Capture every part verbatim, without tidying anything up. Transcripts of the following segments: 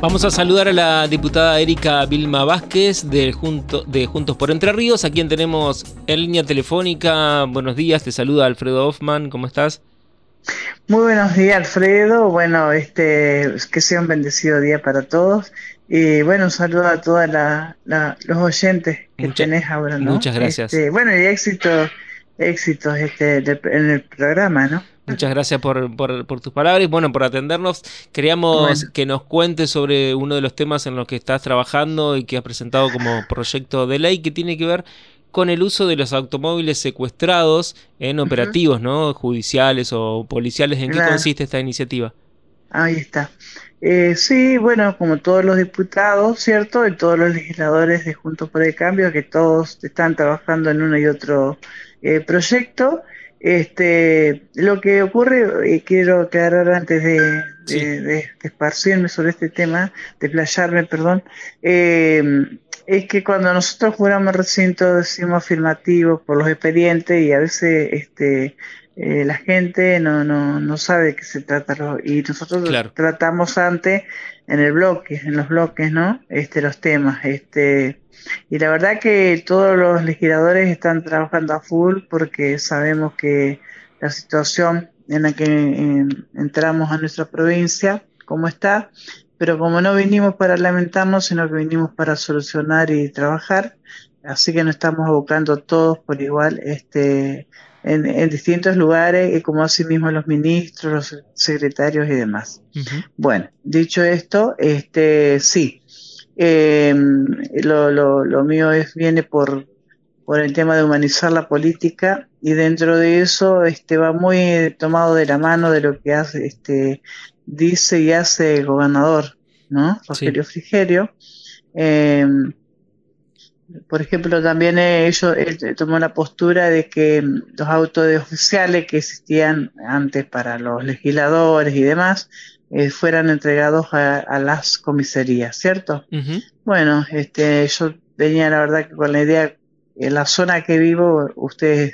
Vamos a saludar a la diputada Erika Vilma Vázquez de, Junto, de Juntos por Entre Ríos, a quien tenemos en línea telefónica. Buenos días, te saluda Alfredo Hoffman, ¿cómo estás? Muy buenos días, Alfredo. Bueno, este, que sea un bendecido día para todos. Y bueno, un saludo a todos los oyentes que Mucha, tenés ahora, ¿no? Muchas gracias. Este, bueno, y éxitos éxito, este, de, en el programa, ¿no? Muchas gracias por, por, por tus palabras y bueno, por atendernos. Queríamos bueno. que nos cuentes sobre uno de los temas en los que estás trabajando y que has presentado como proyecto de ley que tiene que ver con el uso de los automóviles secuestrados en operativos, uh-huh. ¿no? Judiciales o policiales. ¿En claro. qué consiste esta iniciativa? Ahí está. Eh, sí, bueno, como todos los diputados, ¿cierto? Y todos los legisladores de Juntos por el Cambio, que todos están trabajando en uno y otro eh, proyecto. Este, lo que ocurre, y quiero aclarar antes de, de, sí. de, de esparcirme sobre este tema, de playarme, perdón, eh, es que cuando nosotros juramos recinto decimos afirmativo por los expedientes y a veces este, eh, la gente no, no, no sabe de qué se trata lo, y nosotros claro. tratamos antes en el bloque, en los bloques, ¿no? Este, los temas, este... Y la verdad que todos los legisladores están trabajando a full porque sabemos que la situación en la que en, entramos a nuestra provincia, cómo está, pero como no vinimos para lamentarnos, sino que vinimos para solucionar y trabajar, así que nos estamos abocando todos por igual este, en, en distintos lugares, y como así mismo los ministros, los secretarios y demás. Uh-huh. Bueno, dicho esto, este sí. Eh, lo, lo, lo mío es viene por, por el tema de humanizar la política y dentro de eso este va muy tomado de la mano de lo que hace este dice y hace el gobernador, ¿no? Rogelio sí. Frigerio. Eh, por ejemplo, también ellos él tomó la postura de que los autos de oficiales que existían antes para los legisladores y demás Eh, fueran entregados a, a las comisarías, ¿cierto? Uh-huh. Bueno, este, yo venía la verdad que con la idea, en la zona que vivo, ustedes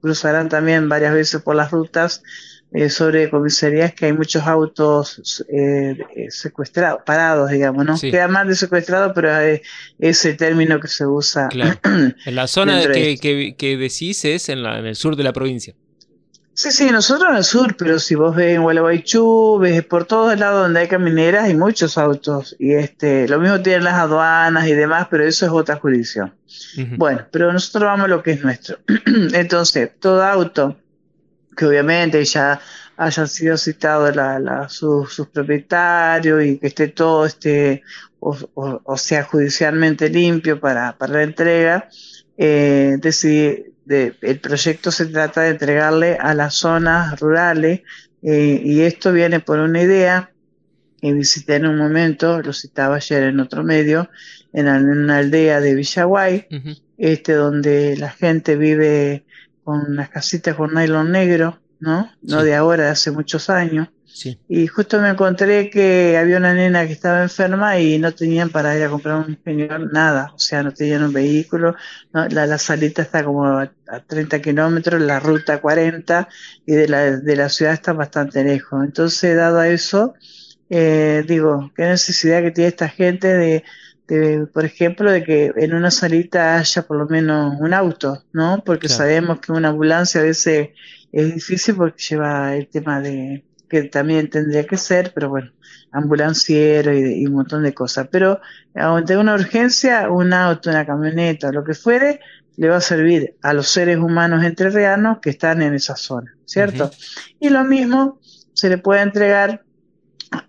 cruzarán también varias veces por las rutas eh, sobre comisarías que hay muchos autos eh, secuestrados, parados, digamos, ¿no? Sí. Queda más de secuestrado, pero es ese término que se usa. Claro. En la zona que, que, que decís es en, la, en el sur de la provincia. Sí, sí, nosotros en el sur, pero si vos ves en Gualeguaychú, ves por todos lados donde hay camineras, hay muchos autos, y este, lo mismo tienen las aduanas y demás, pero eso es otra jurisdicción. Uh-huh. Bueno, pero nosotros vamos a lo que es nuestro. Entonces, todo auto, que obviamente ya hayan sido citados la, la, sus su propietarios y que esté todo, este, o, o, o sea, judicialmente limpio para, para la entrega, eh, decidir... De, el proyecto se trata de entregarle a las zonas rurales eh, y esto viene por una idea que visité en un momento, lo citaba ayer en otro medio, en una aldea de Villaguay, uh-huh. este, donde la gente vive con las casitas con nylon negro, ¿no? No sí. de ahora, de hace muchos años. Sí. Y justo me encontré que había una nena que estaba enferma y no tenían para ir a comprar un señor nada, o sea, no tenían un vehículo, ¿no? La, la salita está como a, a treinta kilómetros, la ruta cuarenta y de la, de la ciudad está bastante lejos. Entonces, dado a eso, eh, digo, qué necesidad que tiene esta gente de, de, por ejemplo, de que en una salita haya por lo menos un auto, ¿no? Porque claro. sabemos que una ambulancia a veces es difícil porque lleva el tema de... que también tendría que ser, pero bueno, ambulanciero y, y un montón de cosas. Pero ante una urgencia, un auto, una camioneta, lo que fuere, le va a servir a los seres humanos entrerrianos que están en esa zona, ¿cierto? Uh-huh. Y lo mismo se le puede entregar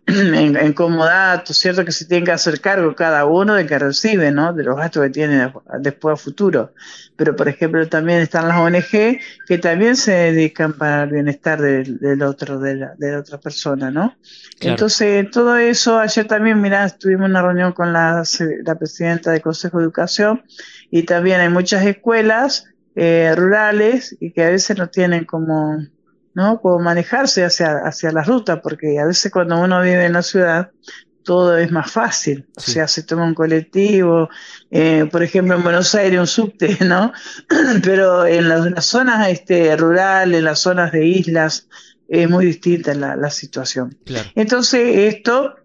en, en comodato, ¿cierto? Que se tiene que hacer cargo cada uno de que recibe, ¿no? De los gastos que tiene después a futuro. Pero, por ejemplo, también están las O N G que también se dedican para el bienestar del, del otro, de la, de la otra persona, ¿no? Claro. Entonces, todo eso, ayer también, mirá, tuvimos una reunión con la, la presidenta del Consejo de Educación y también hay muchas escuelas eh, rurales y que a veces no tienen como... ¿no? Puedo manejarse hacia, hacia la ruta, porque a veces cuando uno vive en la ciudad, todo es más fácil. Sí. O sea, se toma un colectivo, eh, por ejemplo en Buenos Aires un subte, ¿no? Pero en las, en las zonas este, rurales, en las zonas de islas, es muy distinta la, la situación. Claro. Entonces esto,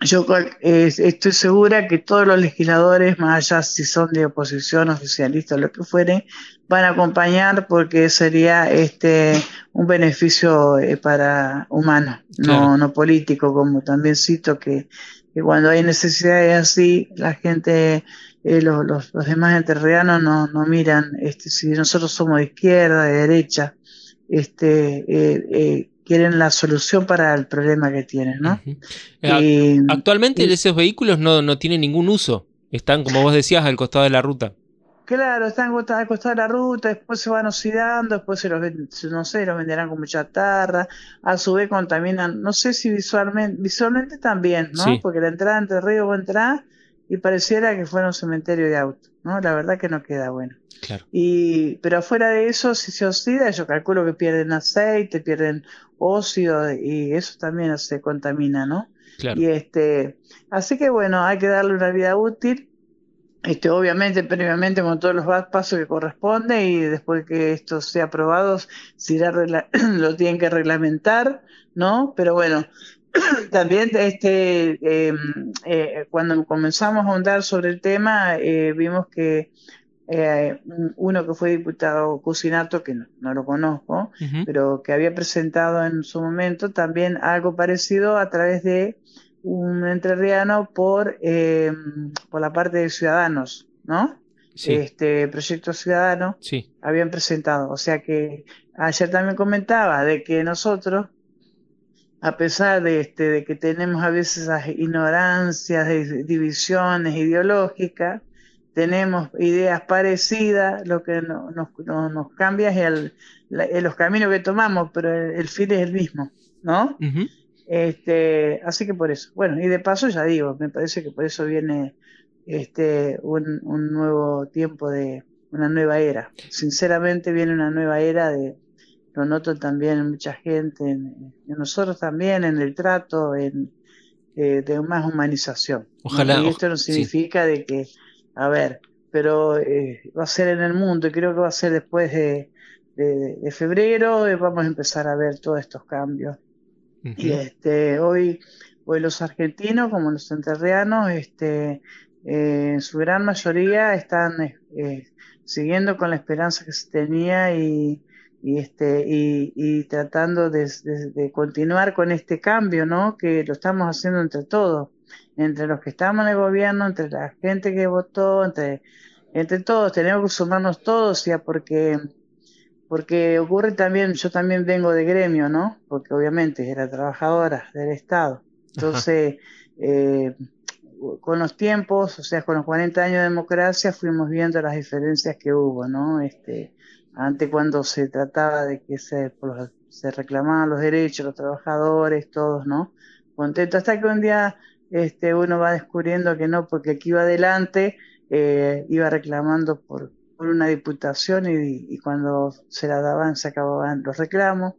yo eh, estoy segura que todos los legisladores, más allá si son de oposición, oficialistas, lo que fuere, van a acompañar, porque sería este un beneficio eh, para humano, claro, no, no político, como también cito que, que cuando hay necesidades así, la gente... Eh, los, los, los demás entrerrianos no, no miran este, si nosotros somos de izquierda, de derecha, este, eh, eh, quieren la solución para el problema que tienen, ¿no? Uh-huh. eh, Actualmente eh, esos vehículos no, no tienen ningún uso, están, como vos decías, al costado de la ruta. Claro, están al costado de la ruta, después se van oxidando, después se los, no sé, los venderán con mucha chatarra, a su vez contaminan, no sé si visualmente, visualmente también, ¿no? Sí. Porque la entrada entre río o entrada, y pareciera que fuera un cementerio de autos, ¿no? La verdad que no queda bueno. Claro. Y, pero afuera de eso, si se oxida, yo calculo que pierden aceite, pierden óxido, y eso también se contamina, ¿no? Claro. Y este, así que bueno, hay que darle una vida útil, este, obviamente, previamente con todos los pasos que corresponde, y después que esto sea aprobado, si la, lo tienen que reglamentar, ¿no? Pero bueno. También este eh, eh, cuando comenzamos a ahondar sobre el tema, eh, vimos que eh, uno que fue diputado Cuscinato, que no, no lo conozco, uh-huh, pero que había presentado en su momento también algo parecido a través de un entrerriano por, eh, por la parte de Ciudadanos, ¿no? Sí. Este Proyecto Ciudadano, sí, habían presentado. O sea que ayer también comentaba de que nosotros, a pesar de, este, de que tenemos a veces esas ignorancias, de divisiones ideológicas, tenemos ideas parecidas, lo que no, no, no, nos cambia es el, la, los caminos que tomamos, pero el, el fin es el mismo, ¿no? Uh-huh. Este, así que por eso. Bueno, y de paso ya digo, me parece que por eso viene este, un, un nuevo tiempo, de una nueva era. Sinceramente viene una nueva era de... Lo noto también en mucha gente, en, en nosotros también, en el trato, en eh, de más humanización. Ojalá. Y esto no significa, sí, de que, a ver, pero eh, va a ser en el mundo, y creo que va a ser después de, de, de febrero, eh, vamos a empezar a ver todos estos cambios. Uh-huh. Y este hoy, hoy los argentinos, como los entrerrianos, este, eh, su gran mayoría están eh, eh, siguiendo con la esperanza que se tenía, y y este y, y tratando de, de, de continuar con este cambio, ¿no? Que lo estamos haciendo entre todos, entre los que estamos en el gobierno, entre la gente que votó, entre entre todos, tenemos que sumarnos todos, ya, porque porque ocurre también, yo también vengo de gremio, ¿no? Porque obviamente era trabajadora del Estado. Entonces, eh, con los tiempos, o sea, con los cuarenta años de democracia, fuimos viendo las diferencias que hubo, ¿no? Este Antes, cuando se trataba de que se, se reclamaban los derechos, los trabajadores, todos, ¿no? Contento, hasta que un día este, uno va descubriendo que no, porque el que iba adelante eh, iba reclamando por, por una diputación, y, y cuando se la daban se acababan los reclamos.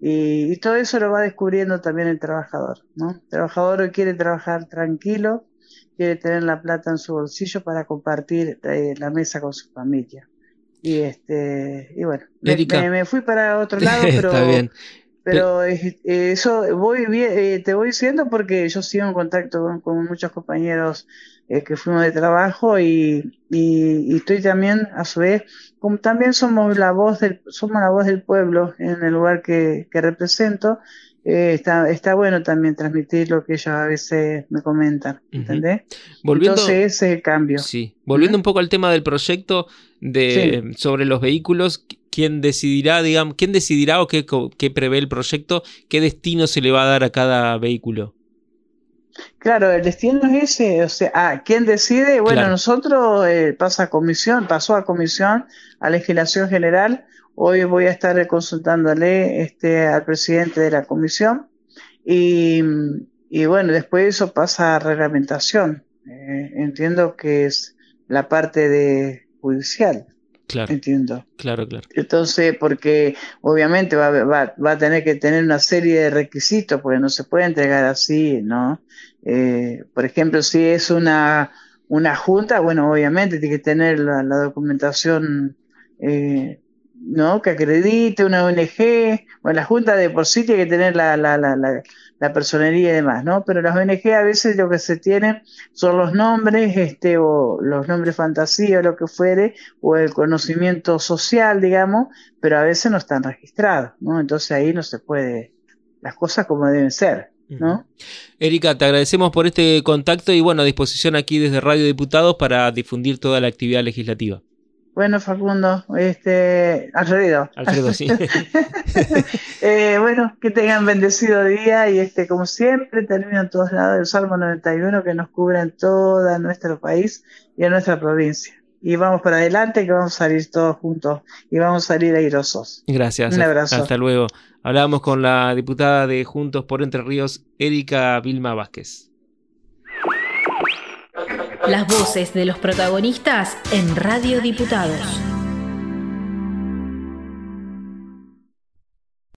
Y, y todo eso lo va descubriendo también el trabajador, ¿no? El trabajador hoy quiere trabajar tranquilo, quiere tener la plata en su bolsillo para compartir eh, la mesa con su familia. Y este y bueno, me, me, me fui para otro lado, pero está bien. Pero, pero eh, eso voy eh, te voy diciendo, porque yo sigo en contacto con, con muchos compañeros eh, que fuimos de trabajo, y, y, y estoy también a su vez, como también somos la voz del somos la voz del pueblo en el lugar que, que represento, eh, está está bueno también transmitir lo que ellos a veces me comentan, ¿entendés? Uh-huh. Volviendo, entonces ese es el cambio. Sí, volviendo, uh-huh, un poco al tema del proyecto de, sí, sobre los vehículos, quién decidirá, digamos, quién decidirá o qué, qué prevé el proyecto, qué destino se le va a dar a cada vehículo. Claro, el destino es ese, o sea, ah, ¿quién decide? Bueno, claro, nosotros eh, pasa a comisión, pasó a comisión, a legislación general. Hoy voy a estar consultándole este, al presidente de la comisión, y, y bueno, después eso pasa a reglamentación. Eh, entiendo que es la parte de judicial. Claro, entiendo. Claro, claro. Entonces, porque obviamente va, va, va a tener que tener una serie de requisitos, porque no se puede entregar así, ¿no? Eh, por ejemplo, si es una, una junta, bueno, obviamente tiene que tener la, la documentación eh, ¿no? Que acredite una O N G, bueno, la Junta de por sí tiene que tener la, la, la, la, la personería y demás, ¿no? Pero las O N G a veces lo que se tienen son los nombres, este, o los nombres fantasía o lo que fuere, o el conocimiento social, digamos, pero a veces no están registrados, ¿no? Entonces ahí no se puede, las cosas como deben ser, ¿no? Erika, te agradecemos por este contacto y bueno, a disposición aquí desde Radio Diputados para difundir toda la actividad legislativa. Bueno, Facundo, este, Alfredo. Alfredo, sí. eh, bueno, que tengan bendecido día y este, como siempre, termino en todos lados el Salmo noventa y uno que nos cubra en todo nuestro país y en nuestra provincia. Y vamos para adelante que vamos a salir todos juntos y vamos a salir airosos. Gracias. Un abrazo. Hasta luego. Hablábamos con la diputada de Juntos por Entre Ríos, Erika Vilma Vázquez. Las voces de los protagonistas en Radio Diputados.